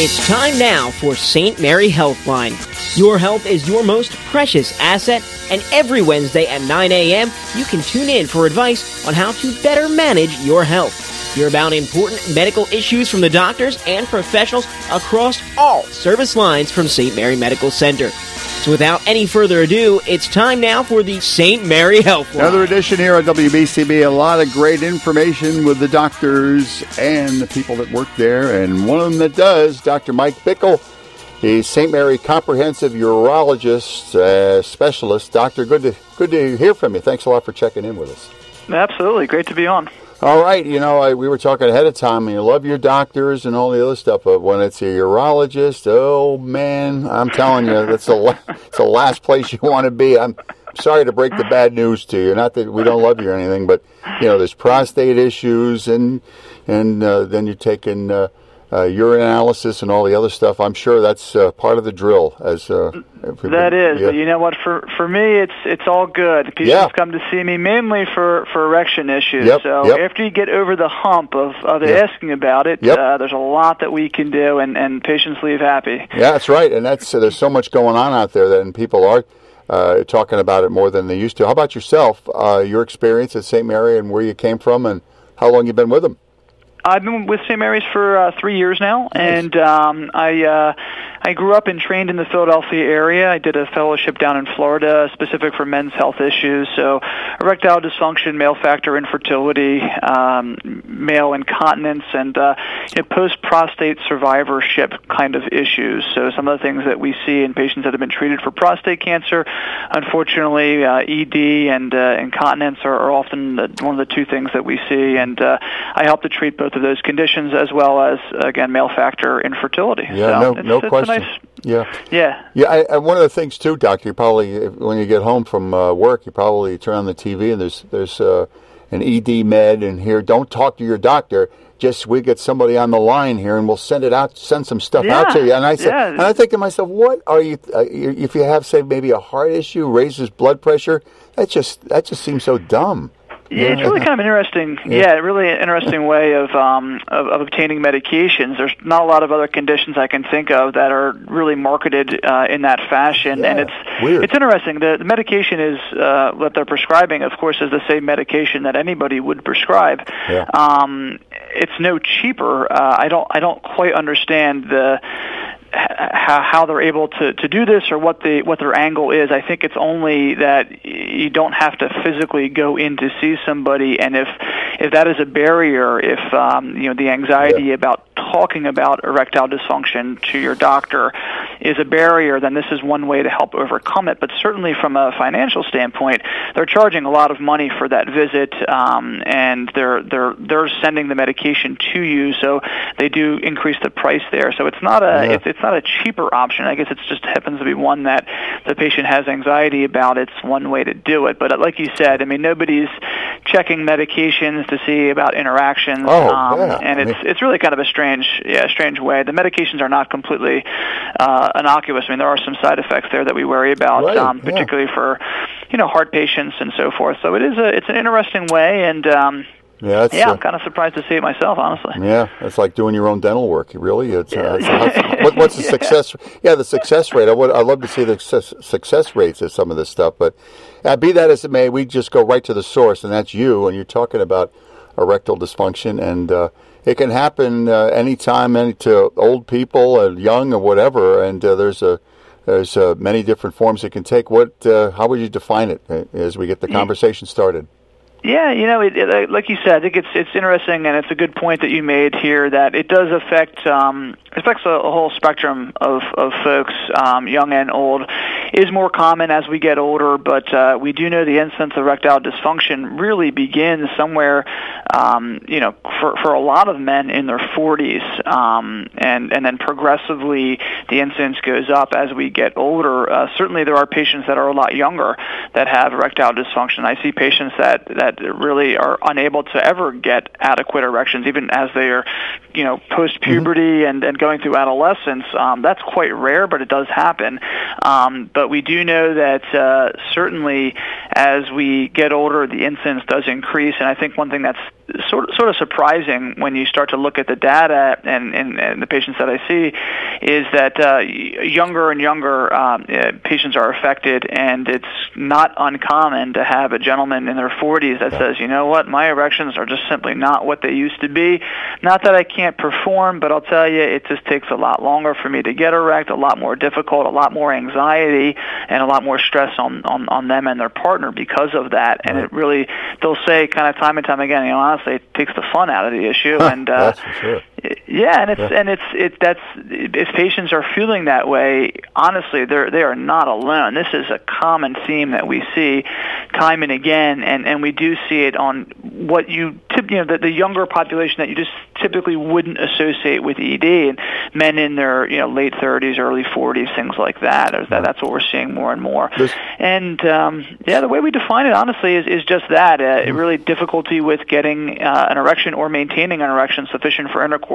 It's time now for St. Mary Healthline. Your health is your most precious asset, and every Wednesday at 9 a.m., you can tune in for advice on how to better manage your health. Hear about important medical issues from the doctors and professionals across all service lines from St. Mary Medical Center. So without any further ado, it's time now for the St. Mary Healthline. Another edition here on WBCB. A lot of great information with the doctors and the people that work there. And one of them that does, Dr. Mike Bickle. He's St. Mary Comprehensive Urologist Specialist. Doctor, good to hear from you. Thanks a lot for checking in with us. Absolutely. Great to be on. All right. You know, we were talking ahead of time, and you love your doctors and all the other stuff, but when it's a urologist, oh, man, I'm telling you, that's it's the last place you want to be. I'm sorry to break the bad news to you. Not that we don't love you or anything, but, you know, there's prostate issues, and then you're taking urine analysis and all the other stuff. I'm sure that's part of the drill. That is, yeah. But you know what? For me, it's all good. People come to see me mainly for erection issues. Yep. So after you get over the hump of asking about it, there's a lot that we can do, and patients leave happy. Yeah, that's right. And that's there's so much going on out there, and people are talking about it more than they used to. How about yourself? Your experience at St. Mary and where you came from, and how long you've been with them? I've been with St. Mary's for 3 years now, and I grew up and trained in the Philadelphia area. I did a fellowship down in Florida, specific for men's health issues, so erectile dysfunction, male factor infertility, male incontinence, and post-prostate survivorship kind of issues. So some of the things that we see in patients that have been treated for prostate cancer, unfortunately, ED and incontinence are often one of the two things that we see, and I help to treat both of those conditions, as well as, again, male factor infertility. Yeah, so no question. Nice, yeah. I, one of the things too, doctor, you probably when you get home from work, you probably turn on the TV and there's an ED med in here. Don't talk to your doctor. Just we get somebody on the line here, and we'll send some stuff out to you. And I said, and I think to myself, what are you? If you have, say, maybe a heart issue, raises blood pressure, that just seems so dumb. Yeah, it's really kind of interesting. Yeah, really interesting way of obtaining medications. There's not a lot of other conditions I can think of that are really marketed in that fashion, and it's weird. It's interesting. The medication is what they're prescribing, of course, is the same medication that anybody would prescribe. Yeah. It's no cheaper. I don't quite understand how they're able to do this, or what their angle is. I think it's only that you don't have to physically go in to see somebody, and if that is a barrier, if the anxiety about talking about erectile dysfunction to your doctor is a barrier, then this is one way to help overcome it. But certainly from a financial standpoint, they're charging a lot of money for that visit, and they're sending the medication to you, so they do increase the price there. So it's not a it's not a cheaper option. I guess it just happens to be one that the patient has anxiety about. It's one way to do it. But like you said, I mean, nobody's checking medications to see about interactions, and it's really kind of a strange way. The medications are not completely innocuous. I mean, there are some side effects there that we worry about, particularly for heart patients and so forth. So it's an interesting way, and I'm kind of surprised to see it myself, honestly. Yeah, it's like doing your own dental work, really. What's the success? Yeah, the success rate. I'd love to see the success rates of some of this stuff, but be that as it may, we just go right to the source, and that's you. And you're talking about erectile dysfunction, and it can happen anytime, to old people, young, or whatever. And there's many different forms it can take. What? How would you define it as we get the conversation started? Yeah, like you said, I think it's interesting, and it's a good point that you made here that it does affect affects a whole spectrum of folks, young and old. It is more common as we get older, but we do know the incidence of erectile dysfunction really begins somewhere, for a lot of men in their 40s, and then progressively the incidence goes up as we get older. Certainly, there are patients that are a lot younger that have erectile dysfunction. I see patients that really are unable to ever get adequate erections, even as they are, post-puberty and going through adolescence. That's quite rare, but it does happen. But we do know that certainly as we get older, the incidence does increase. And I think one thing that's sort of surprising when you start to look at the data and the patients that I see is that younger and younger patients are affected, and it's not uncommon to have a gentleman in their 40s that says, you know what, my erections are just simply not what they used to be. Not that I can't perform, but I'll tell you, it just takes a lot longer for me to get erect, a lot more difficult, a lot more anxiety, and a lot more stress on them and their partner because of that. And it really, they'll say kind of time and time again, you know, honestly, it takes the fun out of the issue. And that's for sure. Yeah, and if patients are feeling that way, honestly, they are not alone. This is a common theme that we see time and again, and we do see it on what the younger population that you just typically wouldn't associate with ED, and men in their late 30s, early 40s, things like that. That's what we're seeing more and more. The way we define it, honestly, is just that really difficulty with getting an erection or maintaining an erection sufficient for intercourse.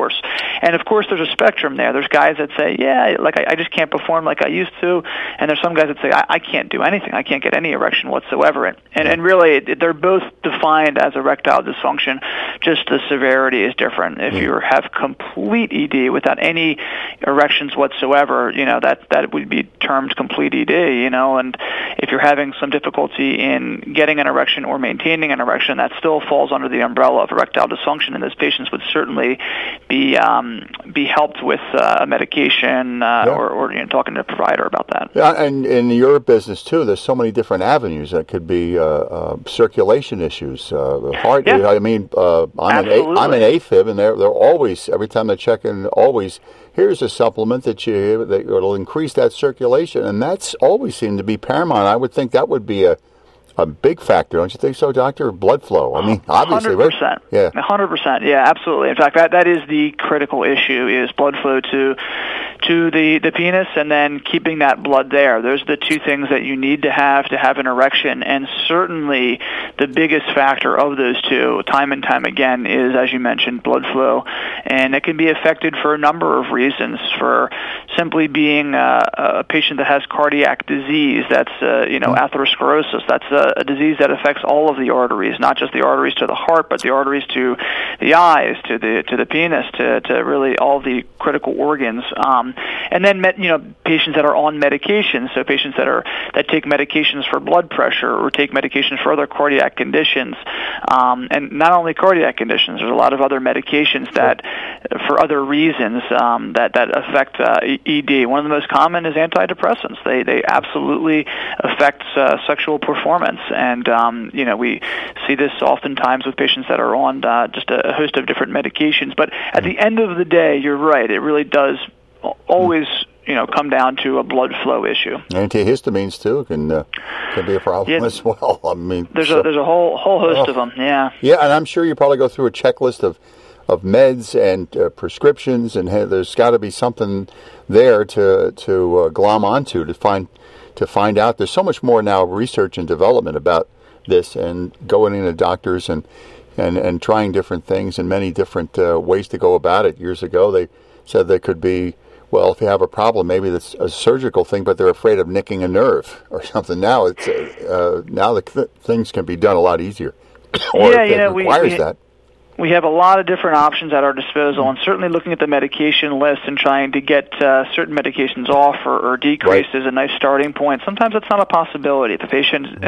And of course, there's a spectrum there. There's guys that say, yeah, like I just can't perform like I used to, and there's some guys that say, I can't do anything. I can't get any erection whatsoever. And really, they're both defined as erectile dysfunction. Just the severity is different. If you have complete ED without any erections whatsoever, that would be termed complete ED. And if you're having some difficulty in getting an erection or maintaining an erection, that still falls under the umbrella of erectile dysfunction. And those patients would certainly be helped with a medication or talking to a provider about that. Yeah, and in your business too, there's so many different avenues. That could be circulation issues, heart. Yeah. I mean, I'm an AFib, and they're always, every time they check in, always, here's a supplement that will increase that circulation, and that's always seemed to be paramount. I would think that would be a big factor, don't you think so, Doctor? Blood flow. I mean, obviously, 100%, right? Yeah. 100%. Yeah, absolutely. In fact, that is the critical issue: is blood flow to the penis, and then keeping that blood there. Those are the two things that you need to have an erection. And certainly, the biggest factor of those two, time and time again, is, as you mentioned, blood flow, and it can be affected for a number of reasons. For simply being a patient that has cardiac disease, that's atherosclerosis. That's a disease that affects all of the arteries, not just the arteries to the heart, but the arteries to the eyes, to the penis, to really all the critical organs. And then patients that are on medication, so patients that take medications for blood pressure or take medications for other cardiac conditions, and not only cardiac conditions. There's a lot of other medications that, for other reasons, that affect ED. One of the most common is antidepressants. They absolutely affect sexual performance. And, we see this oftentimes with patients that are on just a host of different medications. But at the end of the day, you're right. It really does always come down to a blood flow issue. Antihistamines too can be a problem as well. I mean, there's a whole host of them. Yeah. Yeah, and I'm sure you probably go through a checklist of meds and prescriptions, and there's got to be something there to glom onto to find out. There's so much more now research and development about this, and going into doctors and trying different things and many different ways to go about it. Years ago, they said there could be, well, if you have a problem, maybe that's a surgical thing, but they're afraid of nicking a nerve or something. Now it's things can be done a lot easier, or yeah, it requires that. We have a lot of different options at our disposal, and certainly looking at the medication list and trying to get certain medications off or decrease is a nice starting point. Sometimes it's not a possibility. If the patient,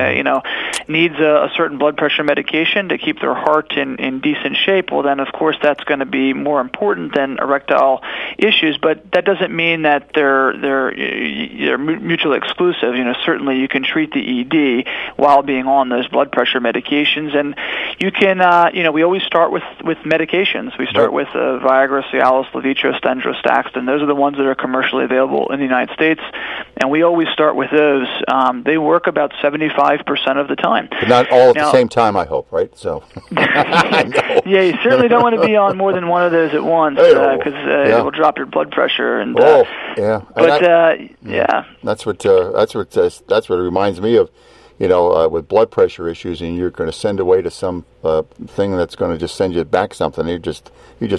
needs a certain blood pressure medication to keep their heart in decent shape, well, then, of course, that's going to be more important than erectile issues, but that doesn't mean that they're mutually exclusive. Certainly you can treat the ED while being on those blood pressure medications, and you can, we always start with medications. We start with Viagra, Cialis, Levitra, Stendra, Staxton. Those are the ones that are commercially available in the United States, and we always start with those. They work about 75% of the time. But not all at the same time, I hope, right? So, yeah, you certainly don't want to be on more than one of those at once, because it will drop your blood pressure. And But that's what it reminds me of. you know, with blood pressure issues, and you're going to send away to some thing that's going to just send you back something. You're just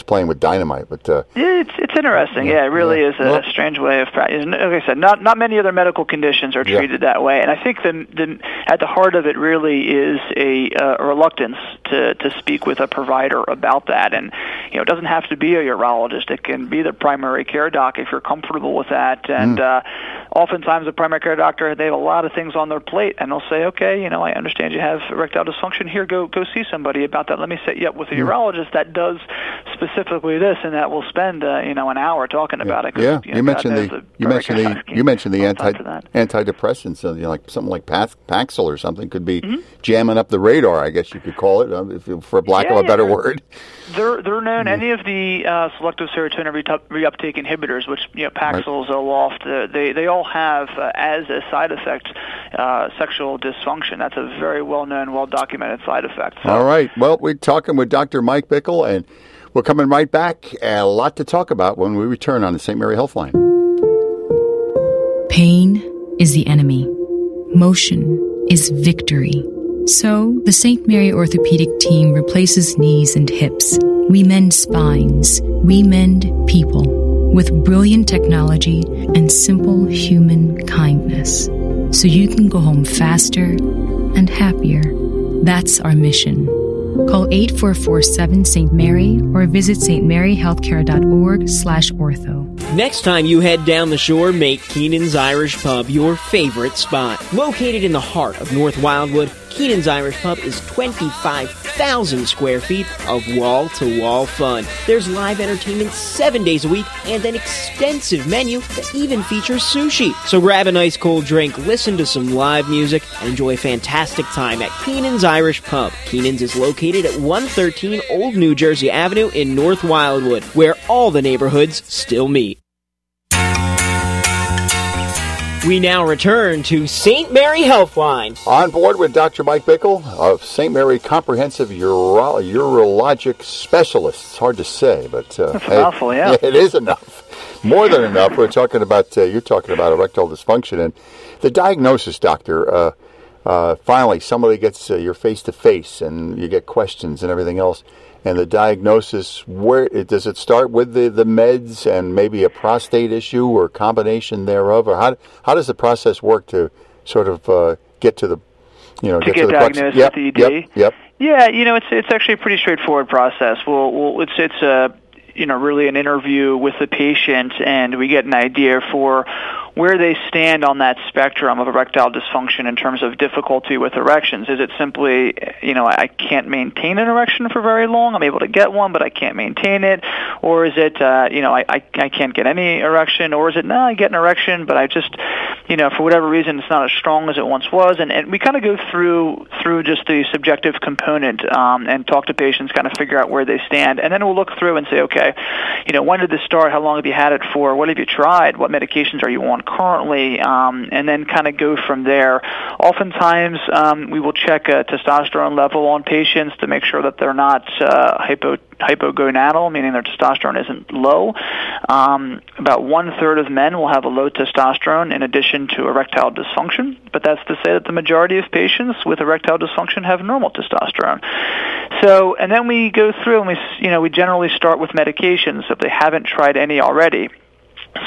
playing with dynamite. But it's interesting. Yeah, it really is a strange way of practice. Like I said, not many other medical conditions are treated that way, and I think the at the heart of it really is a reluctance to speak with a provider about that. And you know, it doesn't have to be a urologist. It can be the primary care doc if you're comfortable with that. And oftentimes, the primary care doctor, they have a lot of things on their plate, and they'll say, okay, you know, I understand you have erectile dysfunction. Here, go see somebody about that. Let me set you up with a urologist that does specifically this, and that will spend an hour talking about it. Yeah, you know, you mentioned the antidepressants, something like Paxil or something could be jamming up the radar, I guess you could call it, for lack of a better word. They're known any of the selective serotonin reuptake inhibitors, which Paxil, Zoloft, they all have as a side effect sexual dysfunction. That's a very well-known, well-documented side effect. So. All right. Well, we're talking with Dr. Mike Bickle, and we're coming right back. A lot to talk about when we return on the St. Mary Healthline. Pain is the enemy. Motion is victory. So the St. Mary Orthopedic Team replaces knees and hips. We mend spines. We mend people. With brilliant technology and simple human kindness, so you can go home faster and happier. That's our mission. Call 8447-ST-MARY or visit stmaryhealthcare.org/ortho. Next time you head down the shore, make Keenan's Irish Pub your favorite spot. Located in the heart of North Wildwood, Keenan's Irish Pub is 25,000 square feet of wall-to-wall fun. There's live entertainment 7 days a week and an extensive menu that even features sushi. So grab an ice cold drink, listen to some live music, and enjoy a fantastic time at Keenan's Irish Pub. Keenan's is located at 113 Old New Jersey Avenue in North Wildwood, where all the neighborhoods still meet. We now return to St. Mary Healthline. On board with Dr. Mike Bickle of St. Mary Comprehensive Urologic Specialists. It's hard to say, but that's awful, it is enough. More than enough. We're talking about you're talking about erectile dysfunction and the diagnosis, doctor. Finally, somebody gets you're face to face, and you get questions and everything else. And the diagnosis, where does it start with the meds and maybe a prostate issue or combination thereof, or how does the process work to sort of get to the get to the diagnosed with ED? Yep. Yeah, it's actually a pretty straightforward process. Well, it's really an interview with the patient, and we get an idea for where they stand on that spectrum of erectile dysfunction in terms of difficulty with erections. Is it simply, I can't maintain an erection for very long, I'm able to get one, but I can't maintain it? Or is it, I can't get any erection? Or is it, no, I get an erection, but I just, for whatever reason, it's not as strong as it once was? And we kind of go through just the subjective component and talk to patients, kind of figure out where they stand. And then we'll look through and say, okay, when did this start? How long have you had it for? What have you tried? What medications are you on currently, and then kind of go from there. Oftentimes, we will check a testosterone level on patients to make sure that they're not hypogonadal, meaning their testosterone isn't low. About 1/3 of men will have a low testosterone in addition to erectile dysfunction, but that's to say that the majority of patients with erectile dysfunction have normal testosterone. So, and then we go through and we generally start with medications if they haven't tried any already.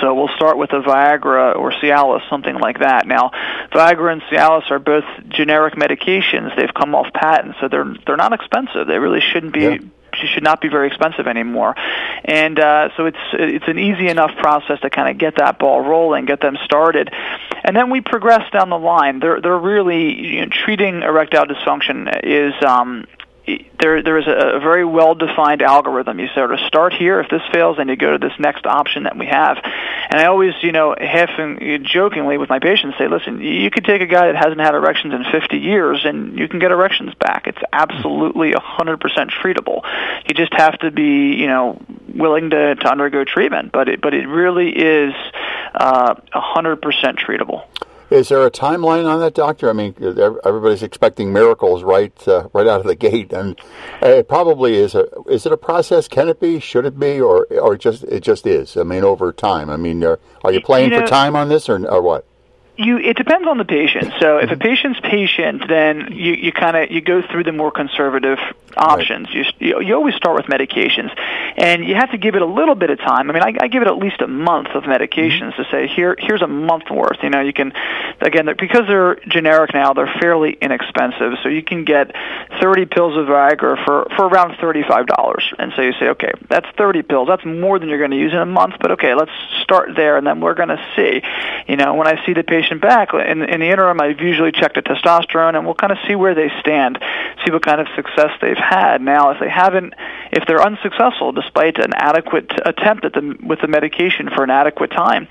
So we'll start with a Viagra or Cialis, something like that. Now, Viagra and Cialis are both generic medications. They've come off patent, so they're not expensive. They really shouldn't be. Yeah. She should not be very expensive anymore, and so it's an easy enough process to kind of get that ball rolling, get them started, and then we progress down the line. They're really treating erectile dysfunction is. There is a very well-defined algorithm. You sort of start here. If this fails, then you go to this next option that we have. And I always, half jokingly with my patients say, listen, you could take a guy that hasn't had erections in 50 years, and you can get erections back. It's absolutely 100% treatable. You just have to be, willing to undergo treatment. But it really is 100% treatable. Is there a timeline on that, doctor? I mean, everybody's expecting miracles right out of the gate, and it probably is. Is it a process? Can it be? Should it be? Or just it is? I mean, over time. I mean, are you playing for time on this, or what? It depends on the patient. So if a patient's patient, then you go through the more conservative options. Right. You always start with medications, and you have to give it a little bit of time. I mean, I give it at least a month of medications to say here's a month worth. You know, you can because they're generic now, they're fairly inexpensive. So you can get 30 pills of Viagra for around $35, and so you say, okay, that's 30 pills. That's more than you're going to use in a month, but okay, let's start there, and then we're going to see. You know, when I see the patient back. In the interim, I've usually checked the testosterone, and we'll kind of see where they stand, see what kind of success they've had. Now, if they're unsuccessful despite an adequate attempt with the medication for an adequate time,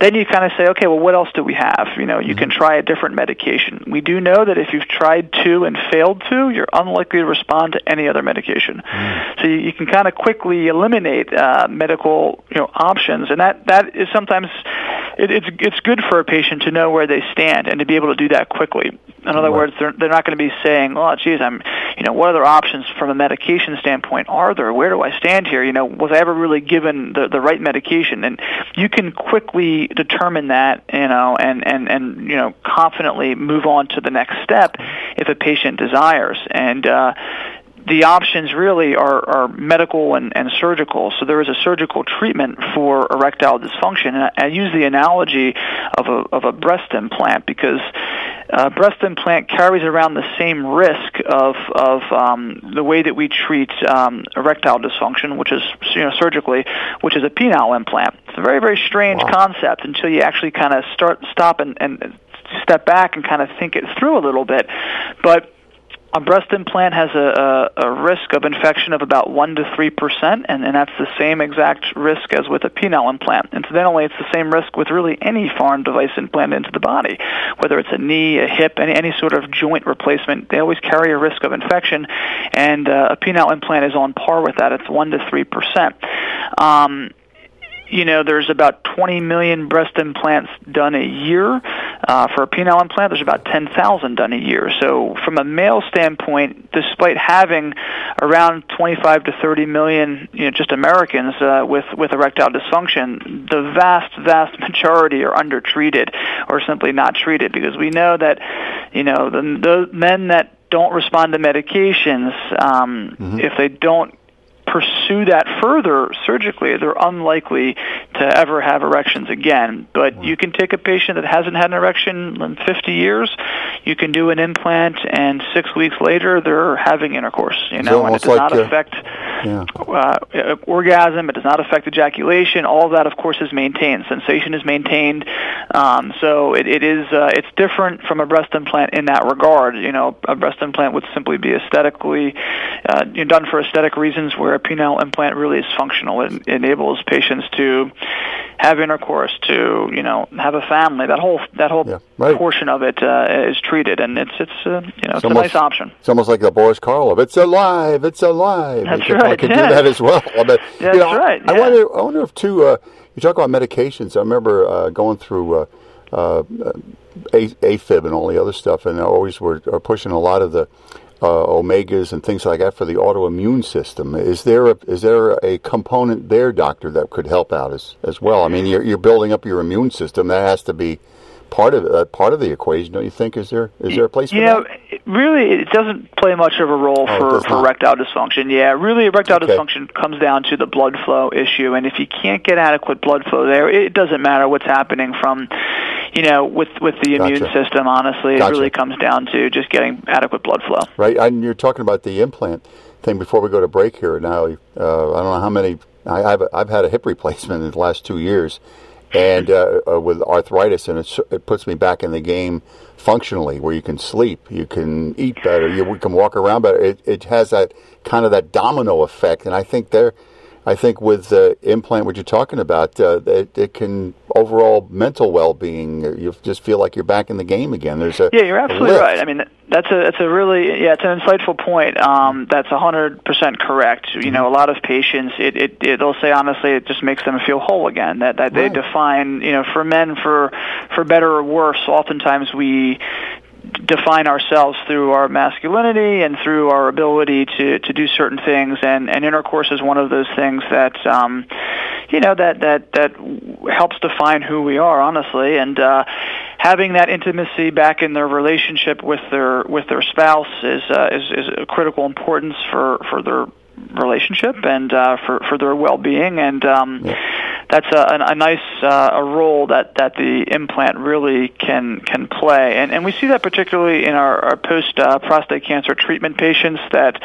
then you kind of say, okay, well, what else do we have? You know, you can try a different medication. We do know that if you've tried two and failed two, you're unlikely to respond to any other medication. So you can kind of quickly eliminate medical options, and that is sometimes it's good for a patient to know where they stand and to be able to do that quickly. In other words, they're not going to be saying, "Oh, geez, what other options from a medication standpoint are there? Where do I stand here? You know, was I ever really given the right medication?" And you can quickly determine that, and confidently move on to the next step if a patient desires. And the options really are medical and surgical. So there is a surgical treatment for erectile dysfunction. And I use the analogy of a breast implant because a breast implant carries around the same risk of the way that we treat erectile dysfunction, which is surgically, which is a penile implant. It's a very, very strange concept until you actually kind of stop and step back and kind of think it through a little bit. But a breast implant has a risk of infection of about 1 to 3%, and that's the same exact risk as with a penile implant. Incidentally, it's the same risk with really any foreign device implanted into the body, whether it's a knee, a hip, any sort of joint replacement. They always carry a risk of infection, and a penile implant is on par with that. It's 1 to 3%. There's about 20 million breast implants done a year. For a penile implant, there's about 10,000 done a year. So from a male standpoint, despite having around 25 to 30 million, just Americans with erectile dysfunction, the vast majority are undertreated or simply not treated because we know that, the men that don't respond to medications, if they don't pursue that further surgically, they're unlikely to ever have erections again. But you can take a patient that hasn't had an erection in 50 years, you can do an implant, and 6 weeks later they're having intercourse. And it does not affect orgasm, it does not affect ejaculation. All of that, of course, is maintained. Sensation is maintained. So it's different from a breast implant in that regard. A breast implant would simply be aesthetically done for aesthetic reasons, where a penile implant really is functional. It enables patients to have intercourse, to have a family. That whole portion of it is treated, and it's a nice option. It's almost like the Boris Karloff of "It's alive, it's alive." That's right. I could do that as well. But, that's right. Yeah. I wonder if too. You talk about medications. I remember going through AFib and all the other stuff, and they always are pushing a lot of the omegas and things like that for the autoimmune system. Is there a component there, doctor, that could help out as well? I mean, you're building up your immune system. That has to be part of the equation, don't you think? Is there a place for that? Really, it doesn't play much of a role for erectile dysfunction. Yeah, really, erectile dysfunction comes down to the blood flow issue, and if you can't get adequate blood flow there, it doesn't matter what's happening from, with the immune system, honestly. It really comes down to just getting adequate blood flow. Right, and you're talking about the implant thing before we go to break here. Now, I don't know how many, I've had a hip replacement in the last 2 years, and with arthritis, and it puts me back in the game functionally, where you can sleep, you can eat better, you can walk around better. It has that kind of that domino effect, and I think with the implant, what you're talking about, it can overall mental well-being. You just feel like you're back in the game again. You're absolutely right. I mean, it's an insightful point. That's 100% correct. A lot of patients, it'll say honestly, it just makes them feel whole again. That they define, for men, for better or worse. Oftentimes we define ourselves through our masculinity and through our ability to do certain things, and intercourse is one of those things that that helps define who we are, honestly. And having that intimacy back in their relationship with their spouse is a critical importance for their relationship and for their well-being, and that's a nice a role that the implant really can play, and we see that particularly in our post prostate cancer treatment patients that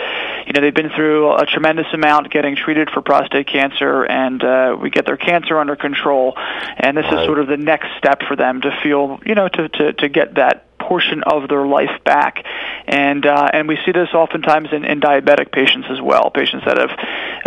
they've been through a tremendous amount getting treated for prostate cancer, and we get their cancer under control, and this is sort of the next step for them to feel to get that portion of their life back, and we see this oftentimes in diabetic patients as well, patients that have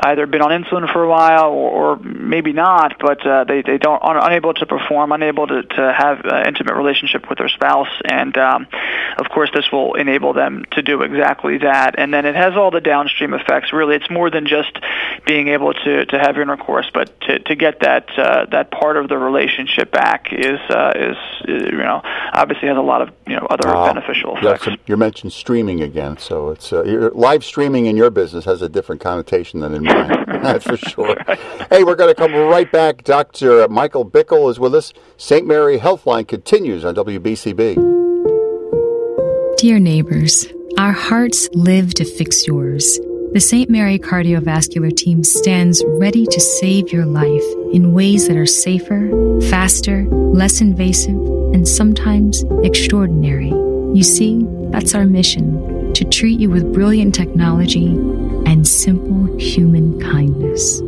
either been on insulin for a while or maybe not, but they don't are unable to perform, unable to have an intimate relationship with their spouse, and of course this will enable them to do exactly that. And then it has all the downstream effects. Really, it's more than just being able to have intercourse, but to get that part of the relationship back is obviously has a lot of other beneficial effects. You mentioned streaming again, so it's live streaming in your business has a different connotation than in mine. That's for sure. Right. Hey, we're going to come right back. Dr. Michael Bickle is with us. St. Mary Healthline continues on WBCB. Dear neighbors, our hearts live to fix yours. The St. Mary Cardiovascular Team stands ready to save your life in ways that are safer, faster, less invasive, and sometimes extraordinary. You see, that's our mission, to treat you with brilliant technology and simple human kindness.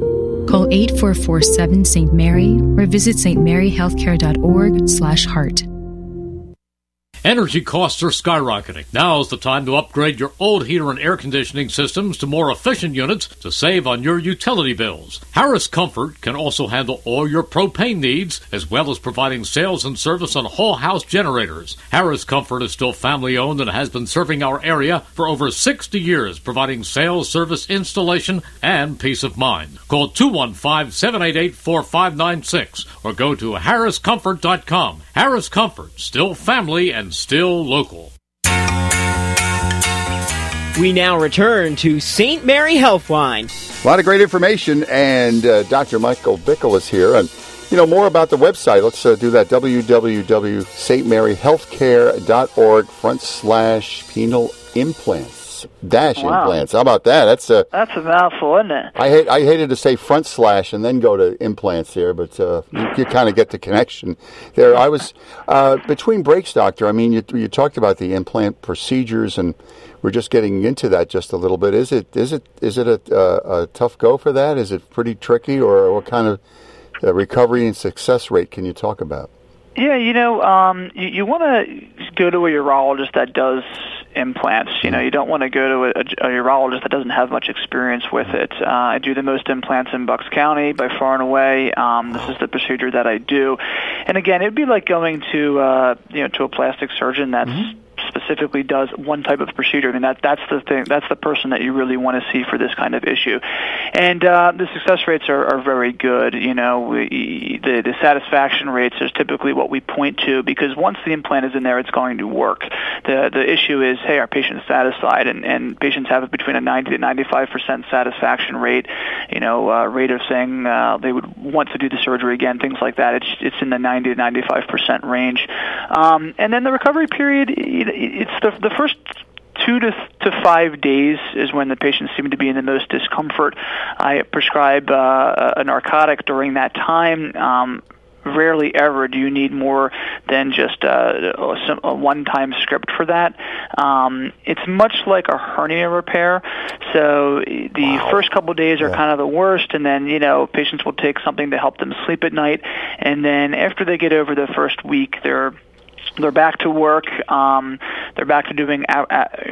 Call 8447-St. Mary or visit stmaryhealthcare.org/heart. Energy costs are skyrocketing. Now's the time to upgrade your old heater and air conditioning systems to more efficient units to save on your utility bills. Harris Comfort can also handle all your propane needs, as well as providing sales and service on whole house generators. Harris Comfort is still family owned and has been serving our area for over 60 years, providing sales, service, installation, and peace of mind. Call 215-788-4596 or go to harriscomfort.com. Harris Comfort, still family and still local. We now return to St. Mary Healthline. A lot of great information, and Dr. Michael Bickle is here. And, more about the website. Let's do that, www.stmaryhealthcare.org /penile-implants. How about that? That's a mouthful, isn't it? I hated to say / and then go to implants there, but you kind of get the connection there. I was between breaks, Doctor. I mean, you talked about the implant procedures, and we're just getting into that just a little bit. Is it a tough go for that? Is it pretty tricky, or what kind of recovery and success rate can you talk about? Yeah, you want to go to a urologist that does implants. You don't want to go to a urologist that doesn't have much experience with it. I do the most implants in Bucks County by far and away. This is the procedure that I do. And again, it'd be like going to to a plastic surgeon that's specifically does one type of procedure. I mean, that's the thing. That's the person that you really want to see for this kind of issue, and the success rates are very good. The satisfaction rates is typically what we point to, because once the implant is in there, it's going to work. The issue is, hey, are patients satisfied? And patients have between a 90% to 95% satisfaction rate. Rate of saying they would want to do the surgery again, things like that. It's in the 90% to 95% range, and then the recovery period. It's the first 2 to 5 days is when the patients seem to be in the most discomfort. I prescribe a narcotic during that time. Rarely ever do you need more than just a one-time script for that. It's much like a hernia repair. So the first couple of days are kind of the worst, and then, patients will take something to help them sleep at night. And then after they get over the first week, they're back to work. They're back to doing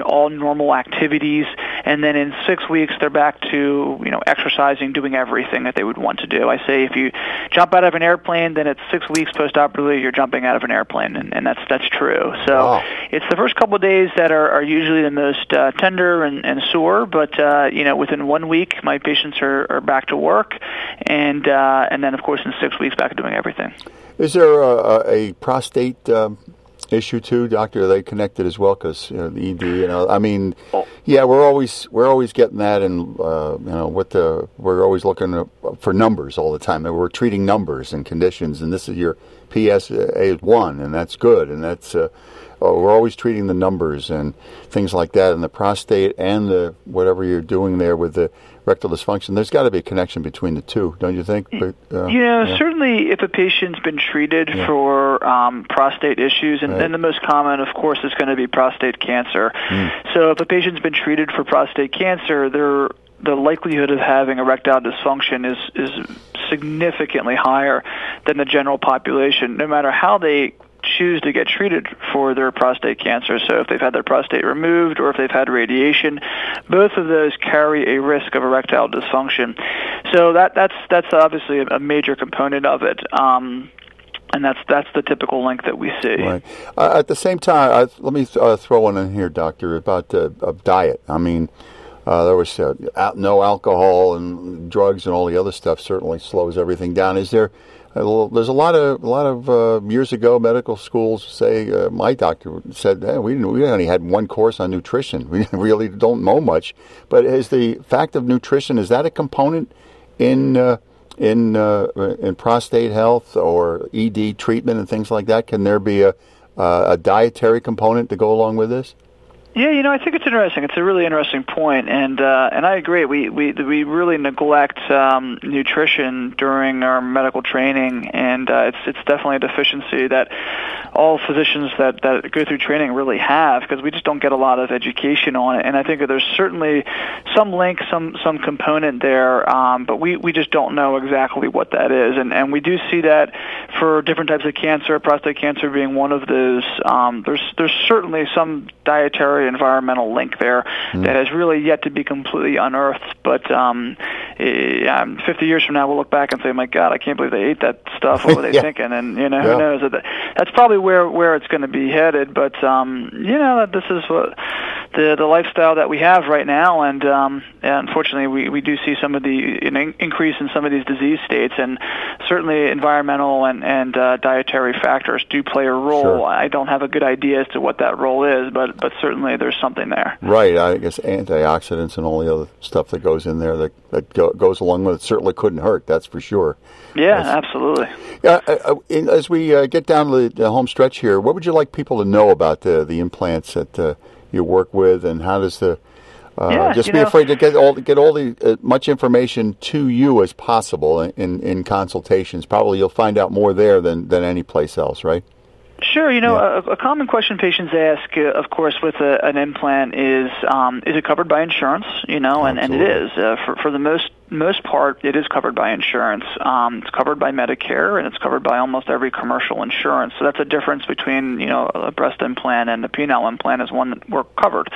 all normal activities, and then in 6 weeks they're back to exercising, doing everything that they would want to do. I say if you jump out of an airplane, then it's 6 weeks postoperatively you're jumping out of an airplane, and that's true. So it's the first couple of days that are usually the most tender and sore, but within 1 week my patients are back to work, and then of course in 6 weeks back to doing everything. Is there a prostate issue too, Doctor? Are they connected as well? Because the ED, we're always getting that, and we're always looking for numbers all the time. And we're treating numbers and conditions, and this is your PSA is 1, and that's good, and that's we're always treating the numbers and things like that, and the prostate and the whatever you're doing there with the rectal dysfunction. There's got to be a connection between the two, don't you think? But, yeah, certainly if a patient's been treated for prostate issues, and then the most common, of course, is going to be prostate cancer. So if a patient's been treated for prostate cancer, the likelihood of having erectile dysfunction is significantly higher than the general population, no matter how they choose to get treated for their prostate cancer. So if they've had their prostate removed or if they've had radiation, both of those carry a risk of erectile dysfunction. So that's obviously a major component of it. And that's the typical link that we see. Right. At the same time, let me throw one in here, Doctor, about diet. I mean, there was no alcohol and drugs and all the other stuff certainly slows everything down. Is there? There's a lot of years ago, medical schools say, my doctor said, hey, we only had one course on nutrition. We really don't know much. But is the fact of nutrition, is that a component in prostate health or ED treatment and things like that? Can there be a dietary component to go along with this? Yeah, you know, I think it's interesting. It's a really interesting point, and I agree. We really neglect nutrition during our medical training, and it's definitely a deficiency that all physicians that go through training really have, because we just don't get a lot of education on it. And I think that there's certainly some link, some component there, but we just don't know exactly what that is. And we do see that for different types of cancer, prostate cancer being one of those. There's certainly some dietary environmental link there that has really yet to be completely unearthed, but 50 years from now we'll look back and say, my God, I can't believe they ate that stuff. What were they thinking? And you know, who knows? That's probably where it's going to be headed, but you know, this is what the lifestyle that we have right now, and unfortunately we do see some of the increase in some of these disease states, and certainly environmental and dietary factors do play a role. Sure. I don't have a good idea as to what that role is, but certainly there's something there. Right. I guess antioxidants and all the other stuff that goes in there that goes along with it certainly couldn't hurt, that's for sure. Yeah, absolutely. As we get down to the home stretch here, what would you like people to know about the implants that you work with, and how does the... just be afraid to get all the much information to you as possible in consultations. Probably you'll find out more there than any place else, right? Sure. You know, a common question patients ask, of course, with an implant is it covered by insurance? You know, and it is. For the most part, it is covered by insurance. It's covered by Medicare, and it's covered by almost every commercial insurance. So that's a difference between, you know, a breast implant and a penile implant is one that we're covered.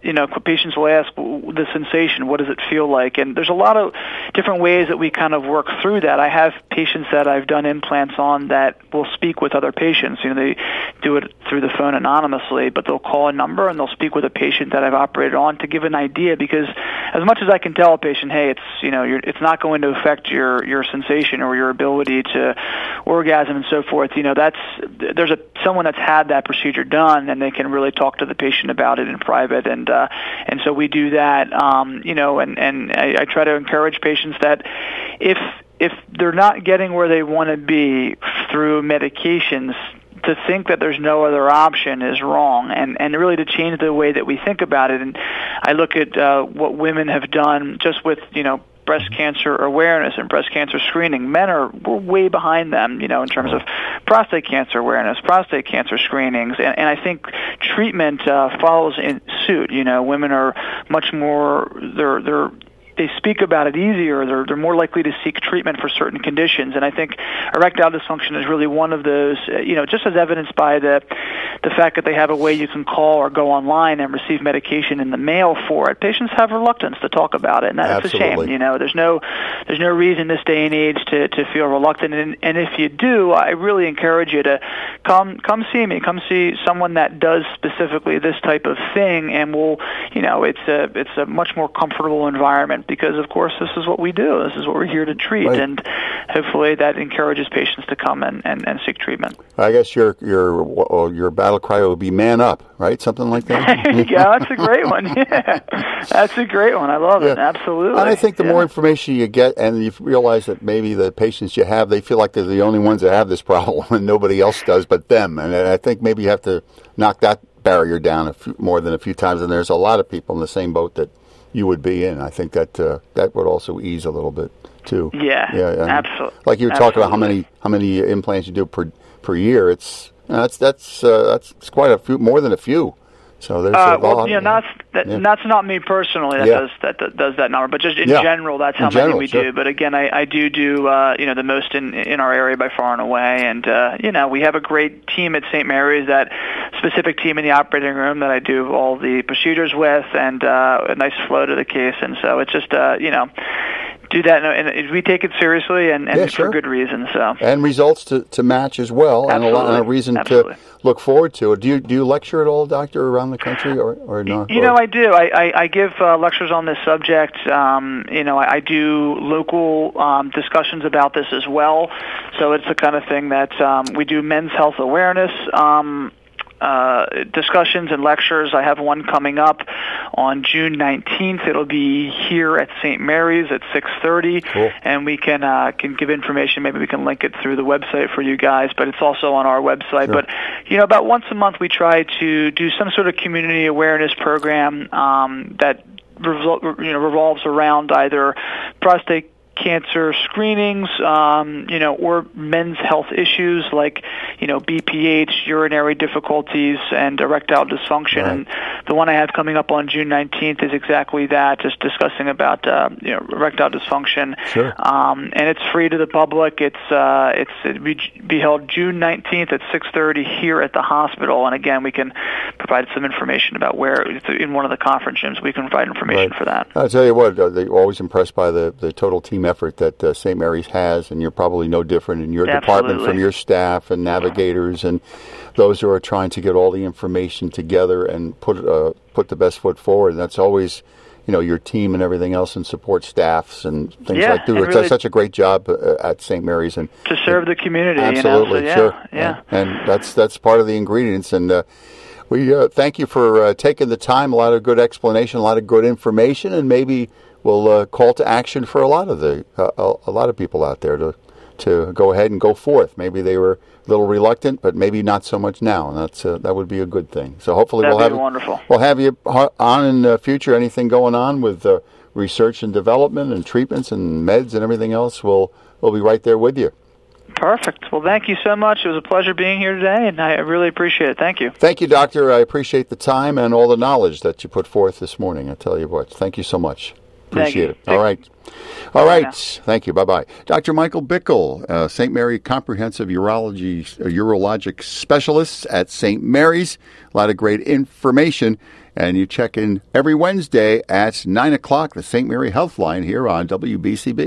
You know, patients will ask the sensation, what does it feel like? And there's a lot of different ways that we kind of work through that. I have patients that I've done implants on that will speak with other patients. You know, they do it through the phone anonymously, but they'll call a number and they'll speak with a patient that I've operated on to give an idea, because as much as I can tell a patient, hey, it's, you know, it's not going to affect your sensation or your ability to orgasm and so forth. You know, there's someone that's had that procedure done, and they can really talk to the patient about it in private, and so we do that. You know, and I try to encourage patients that if they're not getting where they want to be through medications, to think that there's no other option is wrong, and really to change the way that we think about it. And I look at what women have done just with, you know, breast cancer awareness and breast cancer screening. Men we're way behind them, you know, in terms of prostate cancer awareness, prostate cancer screenings, and I think treatment follows in suit. You know, women are much more, they speak about it easier. They're more likely to seek treatment for certain conditions, and I think erectile dysfunction is really one of those. You know, just as evidenced by the fact that they have a way you can call or go online and receive medication in the mail for it. Patients have reluctance to talk about it, and that's a shame. You know, there's no reason in this day and age to feel reluctant. And if you do, I really encourage you to come see me. Come see someone that does specifically this type of thing, and we'll, you know, it's a much more comfortable environment. because, of course, this is what we do. This is what we're here to treat, right. And hopefully that encourages patients to come and seek treatment. I guess your battle cry would be man up, right? Something like that? Yeah, that's a great one. Yeah. That's a great one. I love it. Absolutely. And I think the more information you get and you realize that maybe the patients you have, they feel like they're the only ones that have this problem and nobody else does but them. And I think maybe you have to knock that barrier down more than a few times, and there's a lot of people in the same boat that you would be in. I think that that would also ease a little bit too. Yeah, absolutely. Like you were talking about how many implants you do per year. It's that's quite a few, more than a few. So there's that's not me personally that does that number, but just in general, that's how many we do. But again, I do the most in our area by far and away, and we have a great team at St. Mary's, that specific team in the operating room that I do all the procedures with, and a nice flow to the case, and so it's just do that, and we take it seriously, and for good reason. So and results to match as well, and a reason to look forward to it. Do you lecture at all, doctor, around the country or not? I do. I give lectures on this subject. I do local discussions about this as well. So it's the kind of thing that we do men's health awareness discussions and lectures. I have one coming up on June 19th. It'll be here at St. Mary's at 6:30, cool. And we can give information. Maybe we can link it through the website for you guys, but it's also on our website. Sure. But about once a month we try to do some sort of community awareness program that revolves around either prostate cancer screenings, or men's health issues like, BPH, urinary difficulties, and erectile dysfunction. Right. And the one I have coming up on June 19th is exactly that, just discussing about, erectile dysfunction. Sure. And it's free to the public. It'd be held June 19th at 6:30 here at the hospital. And again, we can provide some information about where, in one of the conference rooms, we can provide information for that. I'll tell you what, they're always impressed by the total team effort that St. Mary's has, and you're probably no different in your department from your staff and navigators and those who are trying to get all the information together and put the best foot forward. And that's always, your team and everything else and support staffs and things like that. It does such a great job at St. Mary's and to serve the community. Absolutely, and that's part of the ingredients. And we thank you for taking the time. A lot of good explanation, a lot of good information, and maybe will call to action for a lot of people out there to go ahead and go forth. Maybe they were a little reluctant, but maybe not so much now, and that would be a good thing. So hopefully we'll have you on in the future. Anything going on with research and development and treatments and meds and everything else, we'll be right there with you. Perfect. Well, thank you so much. It was a pleasure being here today, and I really appreciate it. Thank you. Thank you, Doctor. I appreciate the time and all the knowledge that you put forth this morning. I tell you what, thank you so much. Appreciate it. All right. Thank you. Bye-bye. Dr. Michael Bickle, St. Mary Comprehensive Urologic Specialists at St. Mary's. A lot of great information. And you check in every Wednesday at 9 o'clock, the St. Mary Healthline here on WBCB.